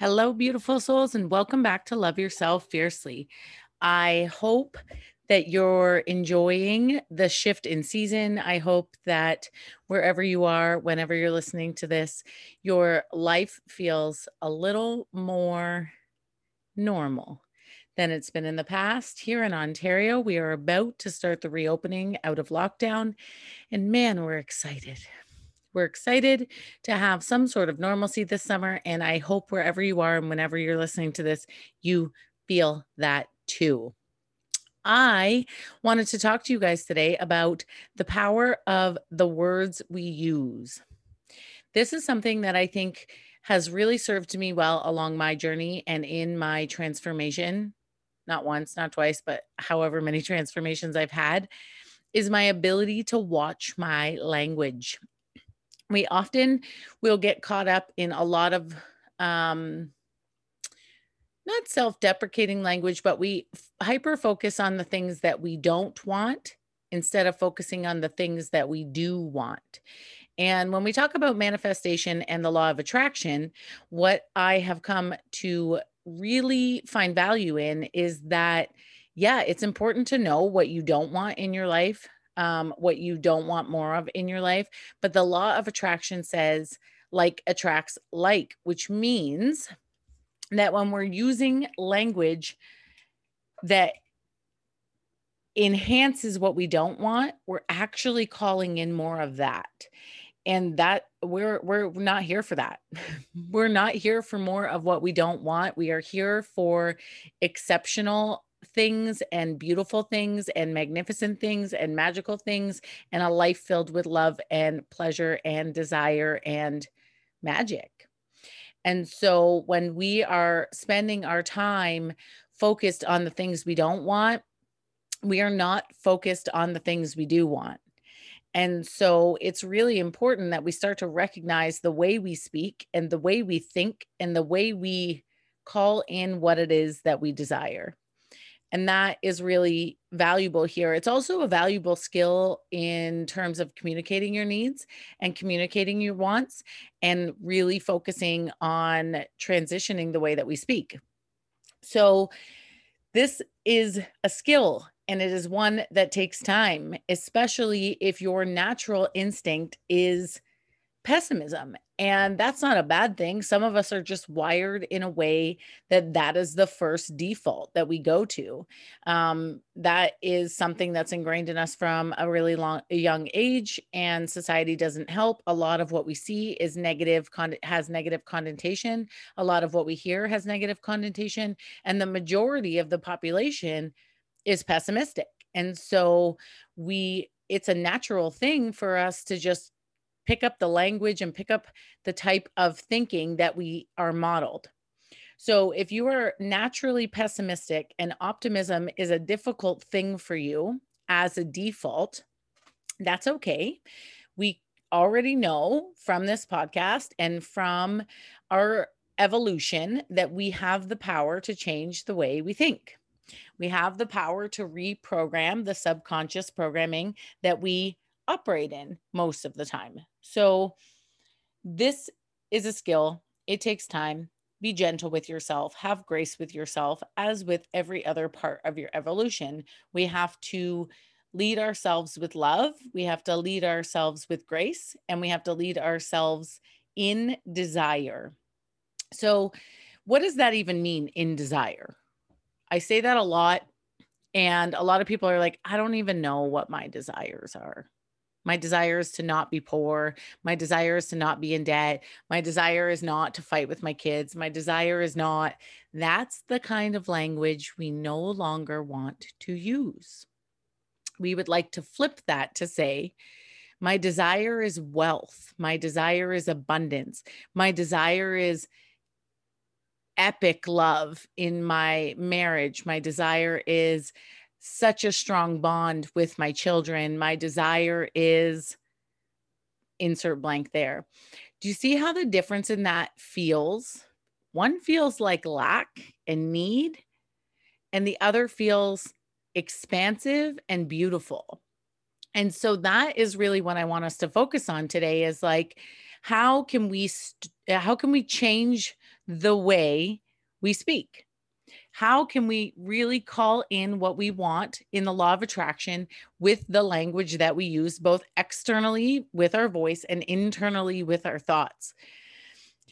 Hello, beautiful souls, and welcome back to Love Yourself Fiercely. I hope that you're enjoying the shift in season. I hope that wherever you are, whenever you're listening to this, your life feels a little more normal than it's been in the past. Here in Ontario, we are about to start the reopening out of lockdown, and man, we're excited. We're excited to have some sort of normalcy this summer, and I hope wherever you are and whenever you're listening to this, you feel that too. I wanted to talk to you guys today about the power of the words we use. This is something that I think has really served me well along my journey and in my transformation, not once, not twice, but however many transformations I've had, is my ability to watch my language. We often will get caught up in a lot of, not self-deprecating language, but we hyper-focus on the things that we don't want instead of focusing on the things that we do want. And when we talk about manifestation and the law of attraction, what I have come to really find value in is that, yeah, it's important to know what you don't want in your life, what you don't want more of in your life. But the law of attraction says like attracts like, which means that when we're using language that enhances what we don't want, we're actually calling in more of that. And that we're not here for that. We're not here for more of what we don't want. We are here for exceptional things and beautiful things and magnificent things and magical things and a life filled with love and pleasure and desire and magic. And so when we are spending our time focused on the things we don't want, we are not focused on the things we do want. And so it's really important that we start to recognize the way we speak and the way we think and the way we call in what it is that we desire. And that is really valuable here. It's also a valuable skill in terms of communicating your needs and communicating your wants and really focusing on transitioning the way that we speak. So this is a skill, and it is one that takes time, especially if your natural instinct is pessimism. And that's not a bad thing. Some of us are just wired in a way that that is the first default that we go to. That is something that's ingrained in us from a really young age, and society doesn't help. A lot of what we see is negative, has negative connotation. A lot of what we hear has negative connotation, and the majority of the population is pessimistic. And so it's a natural thing for us to just pick up the language and pick up the type of thinking that we are modeled. So if you are naturally pessimistic and optimism is a difficult thing for you as a default, that's okay. We already know from this podcast and from our evolution that we have the power to change the way we think. We have the power to reprogram the subconscious programming that we operate in most of the time. So this is a skill. It takes time. Be gentle with yourself. Have grace with yourself. As with every other part of your evolution, we have to lead ourselves with love. We have to lead ourselves with grace, and we have to lead ourselves in desire. So what does that even mean, in desire? I say that a lot, and a lot of people are like, I don't even know what my desires are. My desire is to not be poor. My desire is to not be in debt. My desire is not to fight with my kids. My desire is not. That's the kind of language we no longer want to use. We would like to flip that to say, my desire is wealth. My desire is abundance. My desire is epic love in my marriage. My desire is such a strong bond with my children. My desire is insert blank there. Do you see how the difference in that feels? One feels like lack and need, and the other feels expansive and beautiful. And so that is really what I want us to focus on today, is like, how can we change the way we speak. How can we really call in what we want in the law of attraction with the language that we use, both externally with our voice and internally with our thoughts?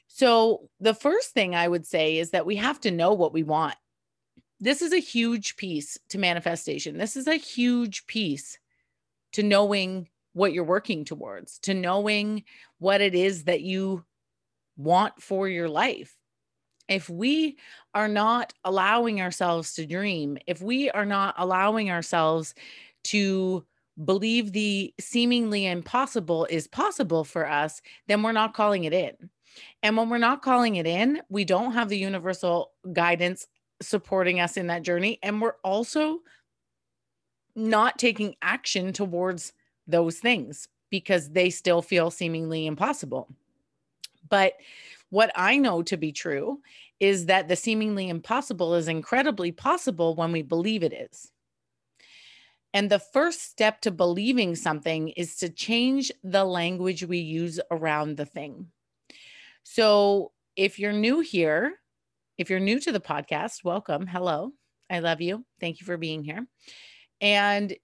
So the first thing I would say is that we have to know what we want. This is a huge piece to manifestation. This is a huge piece to knowing what you're working towards, to knowing what it is that you want for your life. If we are not allowing ourselves to dream, if we are not allowing ourselves to believe the seemingly impossible is possible for us, then we're not calling it in. And when we're not calling it in, we don't have the universal guidance supporting us in that journey. And we're also not taking action towards those things because they still feel seemingly impossible. But what I know to be true is that the seemingly impossible is incredibly possible when we believe it is. And the first step to believing something is to change the language we use around the thing. So if you're new here, if you're new to the podcast, welcome. Hello. I love you. Thank you for being here. And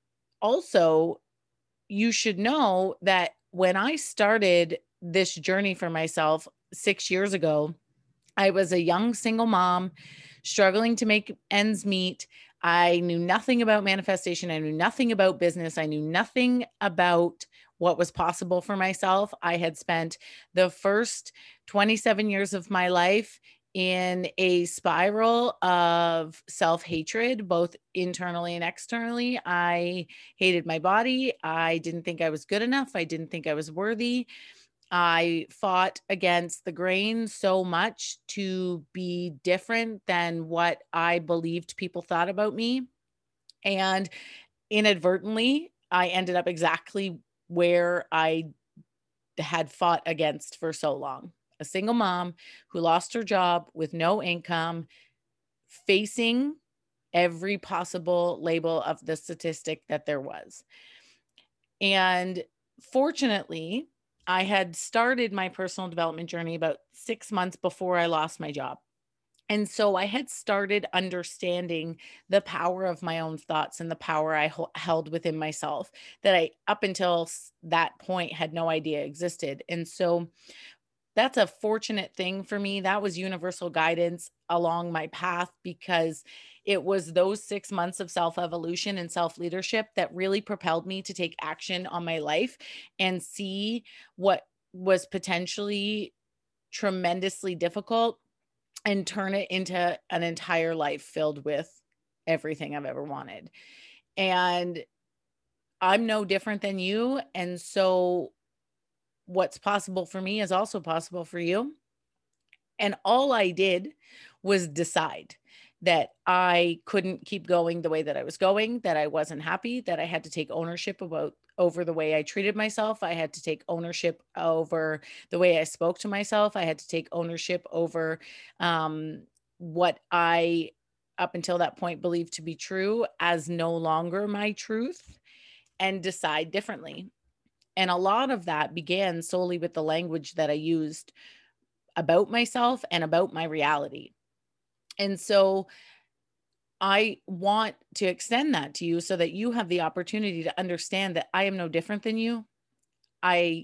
also, you should know that when I started this journey for myself 6 years ago, I was a young single mom struggling to make ends meet. I knew nothing about manifestation. I knew nothing about business. I knew nothing about what was possible for myself. I had spent the first 27 years of my life in a spiral of self-hatred, both internally and externally. I hated my body. I didn't think I was good enough. I didn't think I was worthy. I fought against the grain so much to be different than what I believed people thought about me. And inadvertently, I ended up exactly where I had fought against for so long. A single mom who lost her job with no income, facing every possible label of the statistic that there was. And fortunately, I had started my personal development journey about 6 months before I lost my job. And so I had started understanding the power of my own thoughts and the power I held within myself that I, up until that point, had no idea existed. And so that's a fortunate thing for me. That was universal guidance along my path, because it was those 6 months of self-evolution and self-leadership that really propelled me to take action on my life and see what was potentially tremendously difficult and turn it into an entire life filled with everything I've ever wanted. And I'm no different than you. And so what's possible for me is also possible for you. And all I did was decide that I couldn't keep going the way that I was going, that I wasn't happy, that I had to take ownership over the way I treated myself. I had to take ownership over the way I spoke to myself. I had to take ownership over what I, up until that point, believed to be true as no longer my truth, and decide differently. And a lot of that began solely with the language that I used about myself and about my reality. And so I want to extend that to you so that you have the opportunity to understand that I am no different than you. Our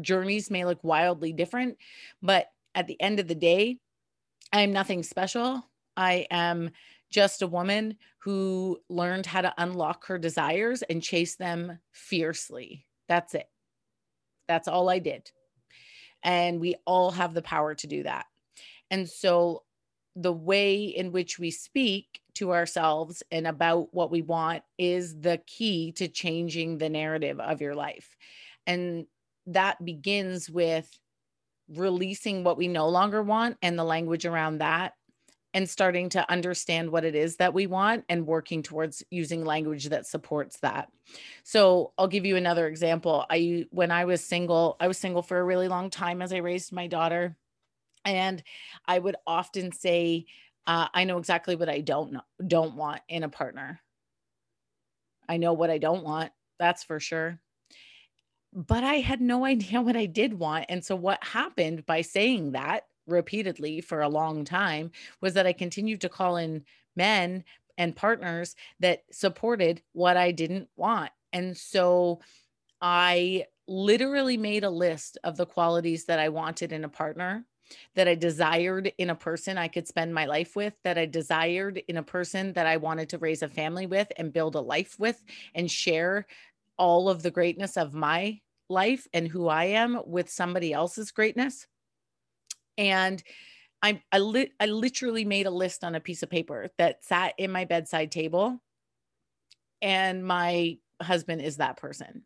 journeys may look wildly different, but at the end of the day, I am nothing special. I am just a woman who learned how to unlock her desires and chase them fiercely. That's it. That's all I did. And we all have the power to do that. And so the way in which we speak to ourselves and about what we want is the key to changing the narrative of your life. And that begins with releasing what we no longer want and the language around that, and starting to understand what it is that we want and working towards using language that supports that. So I'll give you another example. When I was single for a really long time as I raised my daughter. And I would often say, I know exactly what I don't want in a partner. I know what I don't want, that's for sure. but I had no idea what I did want. And so what happened by saying that repeatedly for a long time was that I continued to call in men and partners that supported what I didn't want. And so I literally made a list of the qualities that I wanted in a partner, that I desired in a person I could spend my life with, that I desired in a person that I wanted to raise a family with and build a life with and share all of the greatness of my life and who I am with somebody else's greatness. And I literally made a list on a piece of paper that sat in my bedside table, and my husband is that person.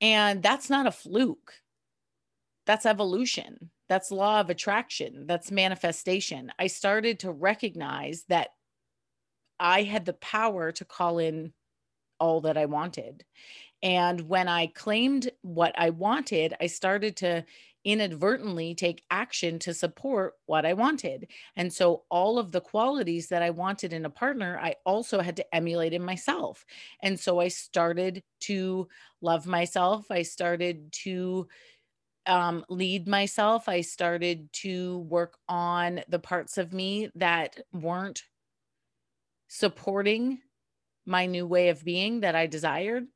And that's not a fluke. That's evolution. That's law of attraction. That's manifestation. I started to recognize that I had the power to call in all that I wanted. And when I claimed what I wanted, I started to inadvertently take action to support what I wanted. And so all of the qualities that I wanted in a partner, I also had to emulate in myself. And so I started to love myself. I started to lead myself. I started to work on the parts of me that weren't supporting my new way of being that I desired.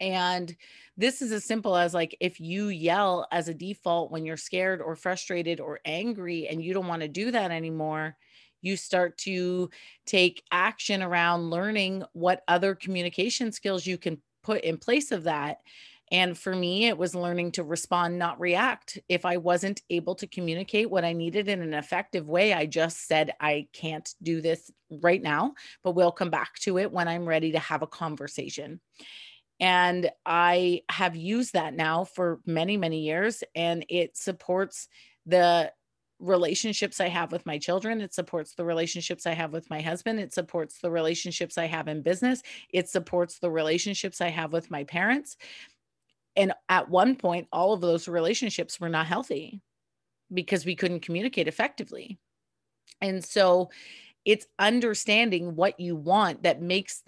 And this is as simple as, like, if you yell as a default when you're scared or frustrated or angry, and you don't want to do that anymore, you start to take action around learning what other communication skills you can put in place of that. And for me, it was learning to respond, not react. If I wasn't able to communicate what I needed in an effective way, I just said, I can't do this right now, but we'll come back to it when I'm ready to have a conversation. And I have used that now for many, many years, and it supports the relationships I have with my children. It supports the relationships I have with my husband. It supports the relationships I have in business. It supports the relationships I have with my parents. And at one point, all of those relationships were not healthy because we couldn't communicate effectively. And so it's understanding what you want that makes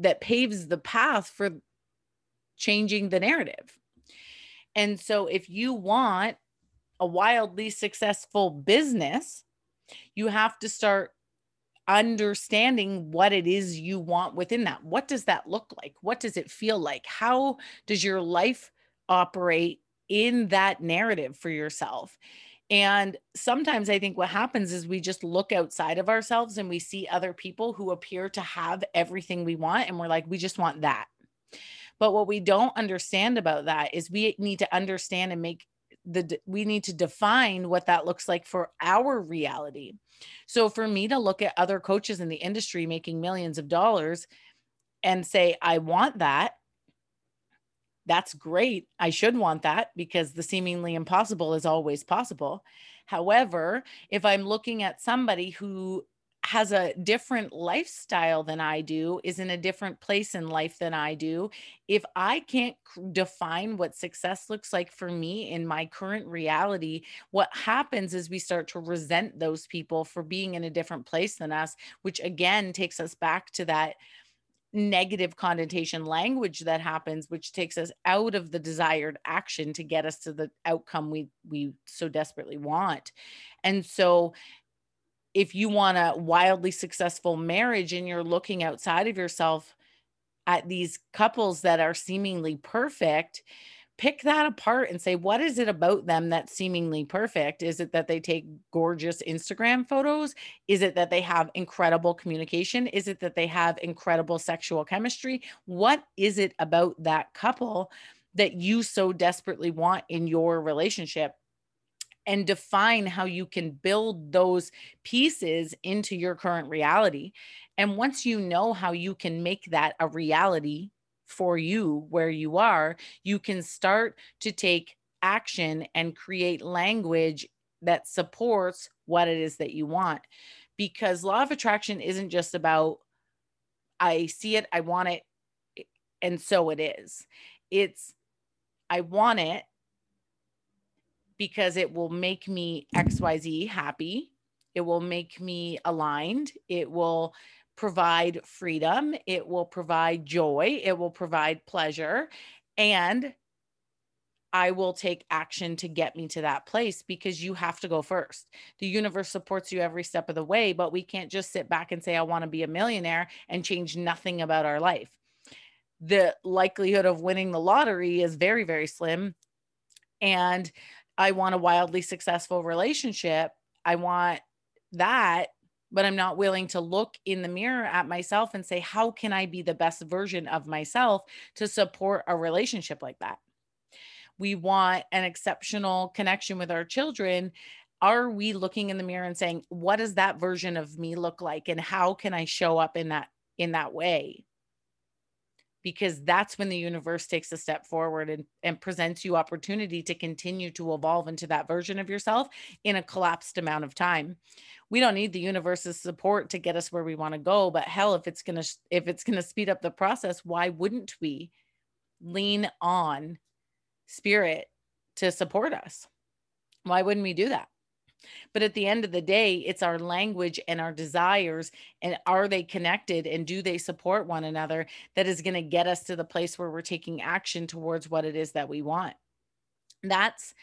that paves the path for changing the narrative. And so if you want a wildly successful business, you have to start understanding what it is you want within that. What does that look like? What does it feel like? How does your life operate in that narrative for yourself? And sometimes I think what happens is we just look outside of ourselves and we see other people who appear to have everything we want. And we're like, we just want that. But what we don't understand about that is we need to understand and we need to define what that looks like for our reality. So for me to look at other coaches in the industry making millions of dollars and say, I want that, that's great. I should want that because the seemingly impossible is always possible. However, if I'm looking at somebody who has a different lifestyle than I do, is in a different place in life than I do, if I can't define what success looks like for me in my current reality, what happens is we start to resent those people for being in a different place than us, which again takes us back to that negative connotation language that happens, which takes us out of the desired action to get us to the outcome we so desperately want. And so if you want a wildly successful marriage and you're looking outside of yourself at these couples that are seemingly perfect, pick that apart and say, what is it about them that's seemingly perfect? Is it that they take gorgeous Instagram photos? Is it that they have incredible communication? Is it that they have incredible sexual chemistry? What is it about that couple that you so desperately want in your relationship? And define how you can build those pieces into your current reality. And once you know how you can make that a reality for you where you are, you can start to take action and create language that supports what it is that you want. Because law of attraction isn't just about, I see it, I want it, and so it is. It's, I want it because it will make me XYZ happy. It will make me aligned. It will provide freedom. It will provide joy. It will provide pleasure. and I will take action to get me to that place, because you have to go first. The universe supports you every step of the way, but we can't just sit back and say, I want to be a millionaire, and change nothing about our life. The likelihood of winning the lottery is very, very slim. And I want a wildly successful relationship. I want that, but I'm not willing to look in the mirror at myself and say, how can I be the best version of myself to support a relationship like that? We want an exceptional connection with our children. Are we looking in the mirror and saying, what does that version of me look like? And how can I show up in that way? Because that's when the universe takes a step forward and presents you opportunity to continue to evolve into that version of yourself in a collapsed amount of time. We don't need the universe's support to get us where we want to go, but hell, if it's going to speed up the process, why wouldn't we lean on spirit to support us? Why wouldn't we do that? But at the end of the day, it's our language and our desires, and are they connected and do they support one another, that is going to get us to the place where we're taking action towards what it is that we want. That's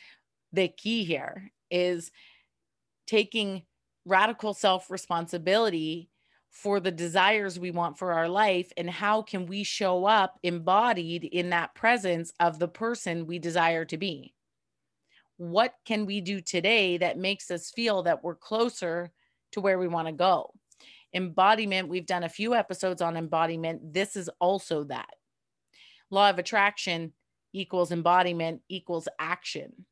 the key here, is taking radical self-responsibility for the desires we want for our life, and how can we show up embodied in that presence of the person we desire to be. What can we do today that makes us feel that we're closer to where we want to go? Embodiment, we've done a few episodes on embodiment. This is also that. Law of attraction equals embodiment equals action.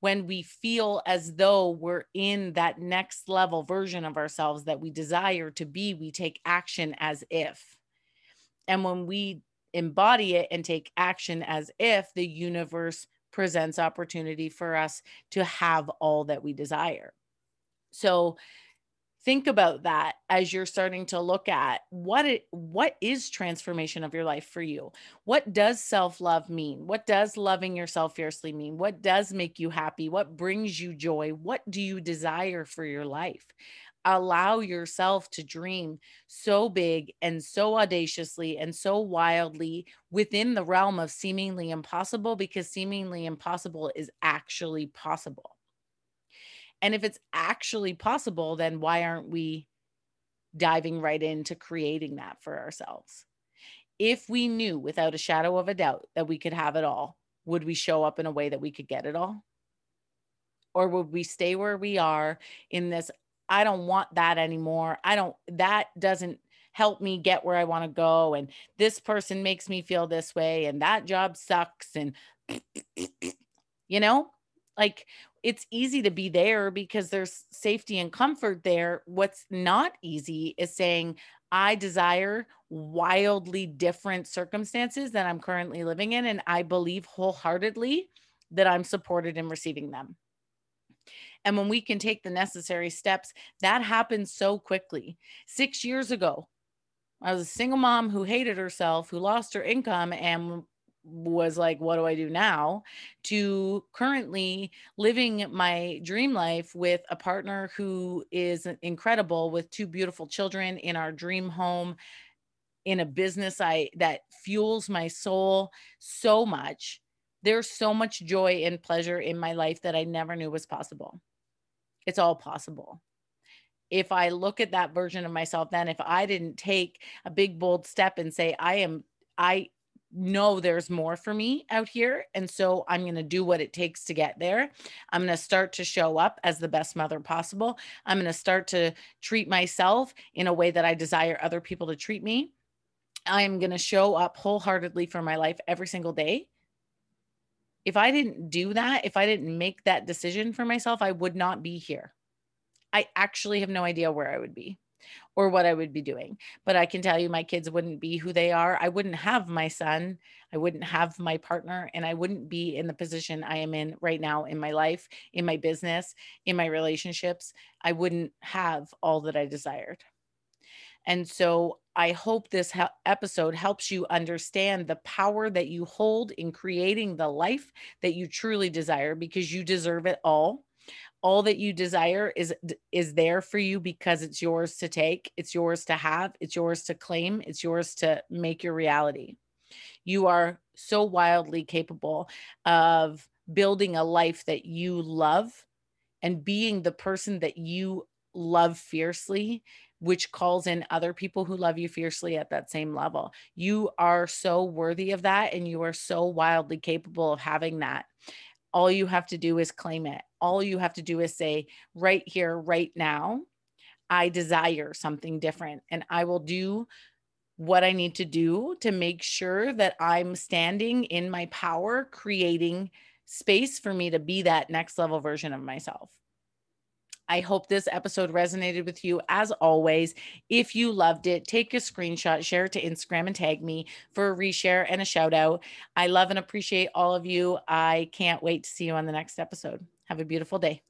When we feel as though we're in that next level version of ourselves that we desire to be, we take action as if. And when we embody it and take action as if, the universe presents opportunity for us to have all that we desire. So think about that as you're starting to look at what is transformation of your life for you? What does self-love mean? What does loving yourself fiercely mean? What does make you happy? What brings you joy? What do you desire for your life? Allow yourself to dream so big and so audaciously and so wildly within the realm of seemingly impossible, because seemingly impossible is actually possible. And if it's actually possible, then why aren't we diving right into creating that for ourselves? If we knew without a shadow of a doubt that we could have it all, would we show up in a way that we could get it all? Or would we stay where we are in this, I don't want that anymore. That doesn't help me get where I want to go. And this person makes me feel this way. And that job sucks. And, it's easy to be there because there's safety and comfort there. What's not easy is saying, I desire wildly different circumstances than I'm currently living in, and I believe wholeheartedly that I'm supported in receiving them. And when we can take the necessary steps, that happens so quickly. 6 years ago, I was a single mom who hated herself, who lost her income, and was like, what do I do now? To currently living my dream life with a partner who is incredible, with two beautiful children in our dream home, in a business that fuels my soul so much. There's so much joy and pleasure in my life that I never knew was possible. It's all possible. If I look at that version of myself, then if I didn't take a big, bold step and say, I know there's more for me out here, and so I'm going to do what it takes to get there. I'm going to start to show up as the best mother possible. I'm going to start to treat myself in a way that I desire other people to treat me. I'm going to show up wholeheartedly for my life every single day. If I didn't do that, if I didn't make that decision for myself, I would not be here. I actually have no idea where I would be or what I would be doing. But I can tell you my kids wouldn't be who they are. I wouldn't have my son. I wouldn't have my partner. And I wouldn't be in the position I am in right now in my life, in my business, in my relationships. I wouldn't have all that I desired. And so I hope this episode helps you understand the power that you hold in creating the life that you truly desire, because you deserve it all. All that you desire is there for you, because it's yours to take, it's yours to have, it's yours to claim, it's yours to make your reality. You are so wildly capable of building a life that you love and being the person that you love fiercely, which calls in other people who love you fiercely at that same level. You are so worthy of that, and you are so wildly capable of having that. All you have to do is claim it. All you have to do is say, right here, right now, I desire something different, and I will do what I need to do to make sure that I'm standing in my power, creating space for me to be that next level version of myself. I hope this episode resonated with you. As always, if you loved it, take a screenshot, share it to Instagram, and tag me for a reshare and a shout out. I love and appreciate all of you. I can't wait to see you on the next episode. Have a beautiful day.